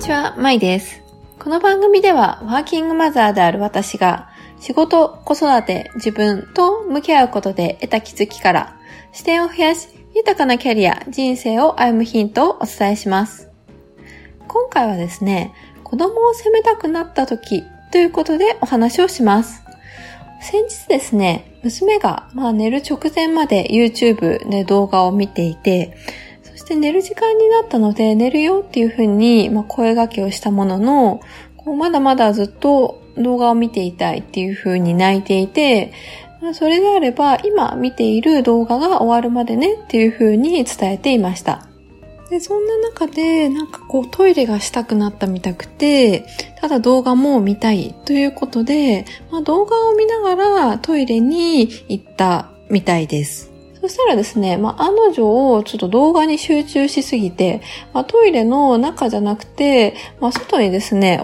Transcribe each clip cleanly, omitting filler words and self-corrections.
にちは、まいです。この番組ではワーキングマザーである私が仕事、子育て、自分と向き合うことで得た気づきから視点を増やし豊かなキャリア、人生を歩むヒントをお伝えします。今回はですね、子供を責めたくなった時ということでお話をします。先日ですね、娘が寝る直前まで YouTube で動画を見ていて、そして寝る時間になったので寝るよっていうふうに声掛けをしたものの、まだまだずっと動画を見ていたいっていうふうに泣いていて、それであれば今見ている動画が終わるまでねっていうふうに伝えていました。でそんな中でトイレがしたくなったみたくて、ただ動画も見たいということで、動画を見ながらトイレに行ったみたいです。そしたらですね、案の定ちょっと動画に集中しすぎて、トイレの中じゃなくて、外にですね、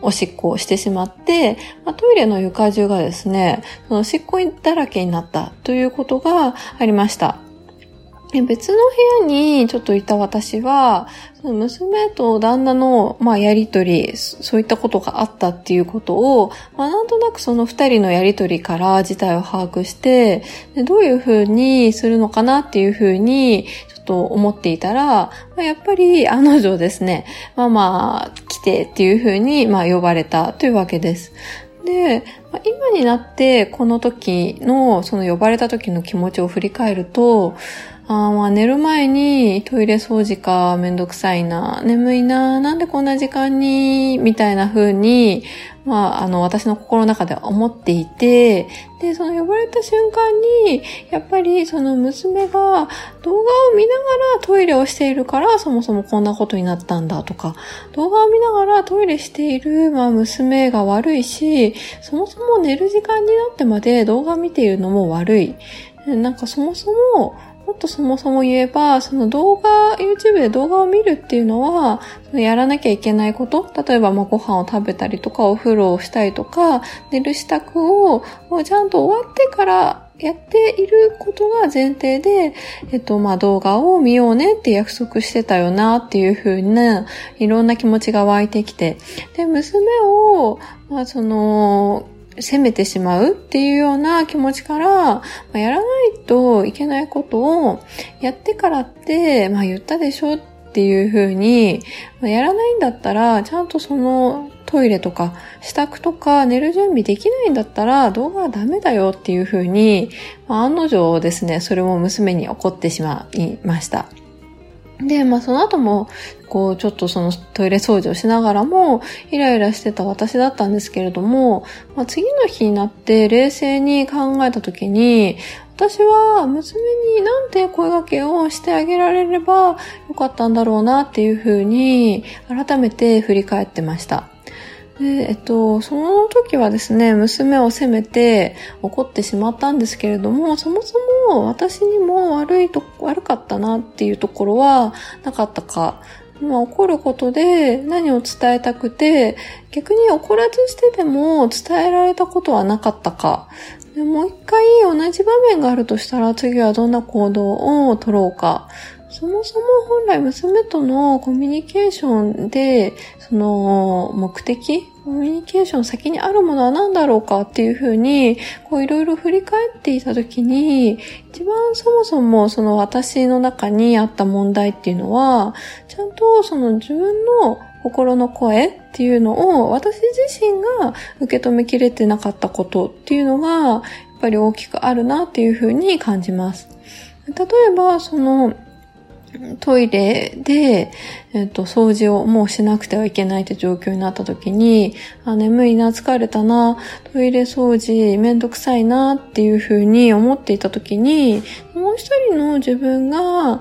おしっこをしてしまって、トイレの床中がですね、そのおしっこだらけになったということがありました。別の部屋にちょっといた私は、その娘と旦那のやりとり、そういったことがあったっていうことを、なんとなくその二人のやりとりから事態を把握して、でどういうふうにするのかなっていうふうにちょっと思っていたら、やっぱり案の定ですね、ママ来てっていうふうに呼ばれたというわけです。で、今になってこの時のその呼ばれた時の気持ちを振り返ると、寝る前にトイレ掃除か、めんどくさいな、眠いな、なんでこんな時間に、みたいな風に、私の心の中では思っていて、で、その呼ばれた瞬間に、やっぱりその娘が動画を見ながらトイレをしているから、そもそもこんなことになったんだとか、動画を見ながらトイレしている、娘が悪いし、そもそも寝る時間になってまで動画を見ているのも悪い。もっとそもそも言えば、その動画、YouTube で動画を見るっていうのは、やらなきゃいけないこと、例えばご飯を食べたりとか、お風呂をしたりとか、寝る支度をちゃんと終わってからやっていることが前提で、動画を見ようねって約束してたよなっていう風な、いろんな気持ちが湧いてきて、で、娘を、責めてしまうっていうような気持ちから、やらないといけないことをやってからって、言ったでしょっていう風に、やらないんだったら、ちゃんとそのトイレとか支度とか寝る準備できないんだったら動画はダメだよっていう風に、案の定ですね、それも娘に怒ってしまいました。で、その後も、ちょっとそのトイレ掃除をしながらも、イライラしてた私だったんですけれども、次の日になって冷静に考えたときに、私は娘になんて声掛けをしてあげられればよかったんだろうなっていうふうに、改めて振り返ってました。で、その時はですね、娘を責めて怒ってしまったんですけれども、そもそも私にも悪かったなっていうところはなかったか。怒ることで何を伝えたくて、逆に怒らずしてでも伝えられたことはなかったか。でもう一回同じ場面があるとしたら、次はどんな行動を取ろうか。そもそも本来娘とのコミュニケーションで、その目的、コミュニケーション先にあるものは何だろうかっていうふうに、いろいろ振り返っていたときに、一番そもそもその私の中にあった問題っていうのは、ちゃんとその自分の心の声っていうのを私自身が受け止めきれてなかったことっていうのが、やっぱり大きくあるなっていうふうに感じます。例えば、その、トイレで、掃除をもうしなくてはいけないって状況になった時に、眠いな、疲れたな、トイレ掃除めんどくさいなっていう風に思っていた時に、もう一人の自分が、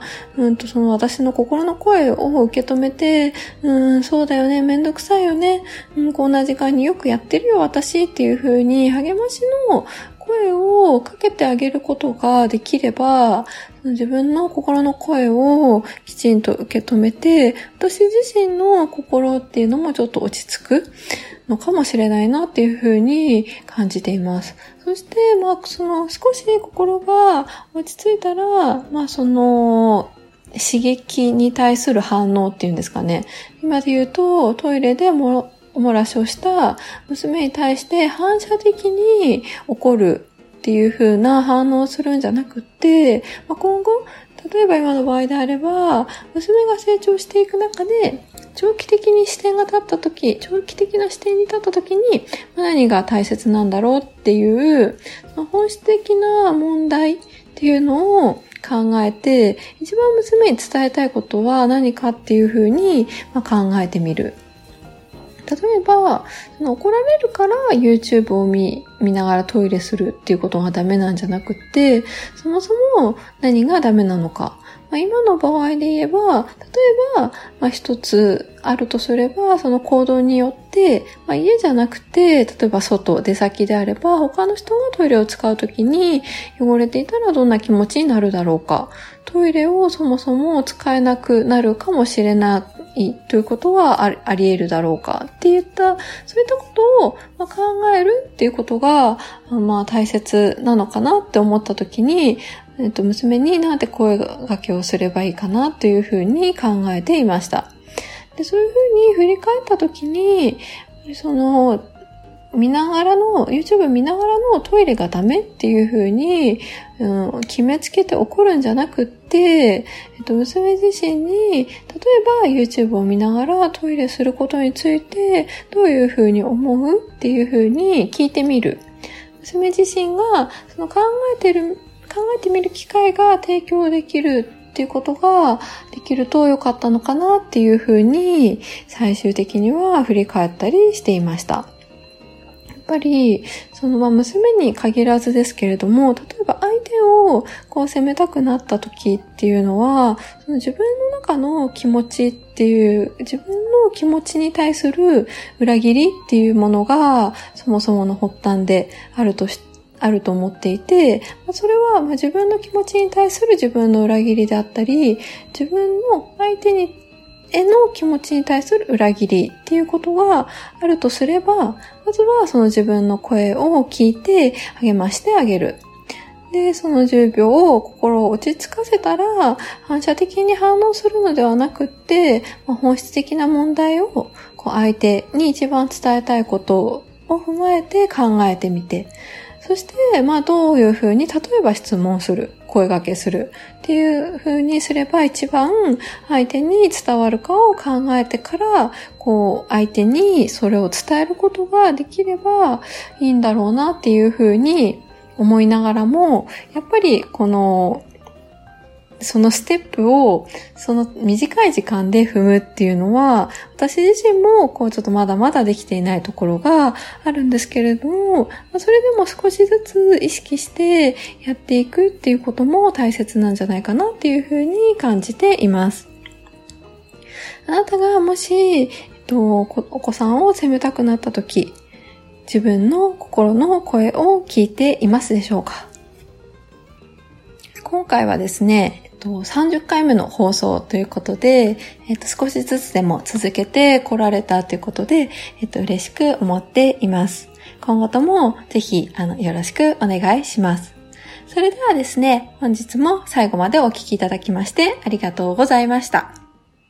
その私の心の声を受け止めて、そうだよね、めんどくさいよね、こんな時間によくやってるよ、私っていう風に励ましの声をかけてあげることができれば、自分の心の声をきちんと受け止めて、私自身の心っていうのもちょっと落ち着くのかもしれないなっていうふうに感じています。そして、その少し心が落ち着いたら、その、刺激に対する反応っていうんですかね。今で言うとトイレでお漏らしをした娘に対して反射的に怒るっていう風な反応をするんじゃなくて、今後、例えば今の場合であれば、娘が成長していく中で、長期的な視点に立った時に、何が大切なんだろうっていう、本質的な問題っていうのを考えて、一番娘に伝えたいことは何かっていう風に考えてみる。例えば、怒られるから YouTube を見ながらトイレするっていうことがダメなんじゃなくて、そもそも何がダメなのか。今の場合で言えば、例えば、一つあるとすれば、その行動によって、家じゃなくて、例えば外、出先であれば、他の人がトイレを使うときに汚れていたらどんな気持ちになるだろうか。トイレをそもそも使えなくなるかもしれないということはあり得るだろうかっていった、そういったことを考えるっていうことが、大切なのかなって思ったときに、娘になんて声掛けをすればいいかなというふうに考えていました。で、そういうふうに振り返ったときに、YouTube 見ながらのトイレがダメっていうふうに、決めつけて怒るんじゃなくって、娘自身に、例えば YouTube を見ながらトイレすることについて、どういうふうに思うっていうふうに聞いてみる。娘自身が、考えてみる機会が提供できるっていうことができると良かったのかなっていうふうに最終的には振り返ったりしていました。やっぱり、娘に限らずですけれども、例えば相手を責めたくなった時っていうのは、自分の中の気持ちっていう、自分の気持ちに対する裏切りっていうものがそもそもの発端であると思っていて、それは自分の気持ちに対する自分の裏切りであったり、自分の相手への気持ちに対する裏切りっていうことがあるとすれば、まずはその自分の声を聞いて励ましてあげる。で、その10秒を心を落ち着かせたら、反射的に反応するのではなくって、本質的な問題を相手に一番伝えたいことを踏まえて考えてみて、そして、どういうふうに、例えば質問する、声掛けするっていうふうにすれば一番相手に伝わるかを考えてから、相手にそれを伝えることができればいいんだろうなっていうふうに思いながらも、やっぱりそのステップをその短い時間で踏むっていうのは、私自身もちょっとまだまだできていないところがあるんですけれども、それでも少しずつ意識してやっていくっていうことも大切なんじゃないかなっていうふうに感じています。あなたがもし、お子さんを責めたくなった時、自分の心の声を聞いていますでしょうか？今回はですね、30回目の放送ということで、少しずつでも続けて来られたということで、嬉しく思っています。今後ともぜひよろしくお願いします。それではですね、本日も最後までお聞きいただきましてありがとうございました。